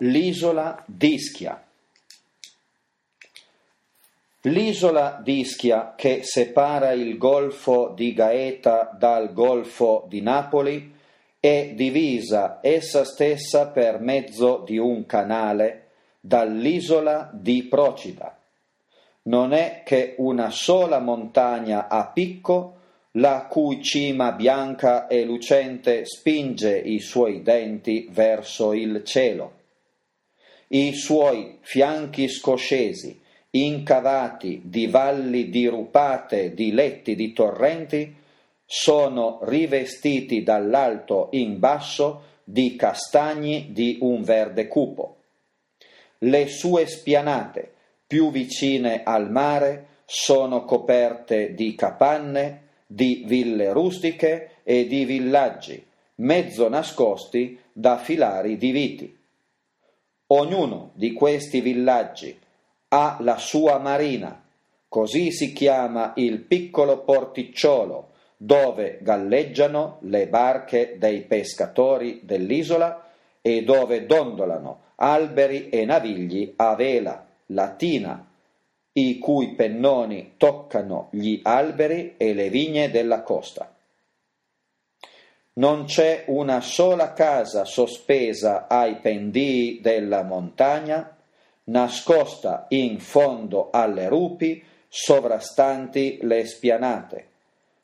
l'isola di Ischia. L'isola di Ischia, che separa il golfo di Gaeta dal golfo di Napoli, è divisa essa stessa per mezzo di un canale dall'isola di Procida. Non è che una sola montagna a picco, la cui cima bianca e lucente spinge i suoi denti verso il cielo. I suoi fianchi scoscesi, incavati di valli dirupate di letti di torrenti, sono rivestiti dall'alto in basso di castagni di un verde cupo. Le sue spianate, più vicine al mare, sono coperte di capanne, di ville rustiche e di villaggi, mezzo nascosti da filari di viti. Ognuno di questi villaggi ha la sua marina, così si chiama il piccolo porticciolo dove galleggiano le barche dei pescatori dell'isola e dove dondolano alberi e navigli a vela latina, i cui pennoni toccano gli alberi e le vigne della costa. Non c'è una sola casa sospesa ai pendii della montagna, nascosta in fondo alle rupi sovrastanti le spianate,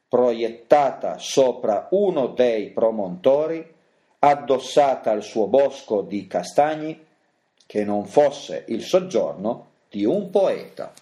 proiettata sopra uno dei promontori, addossata al suo bosco di castagni, che non fosse il soggiorno di un poeta.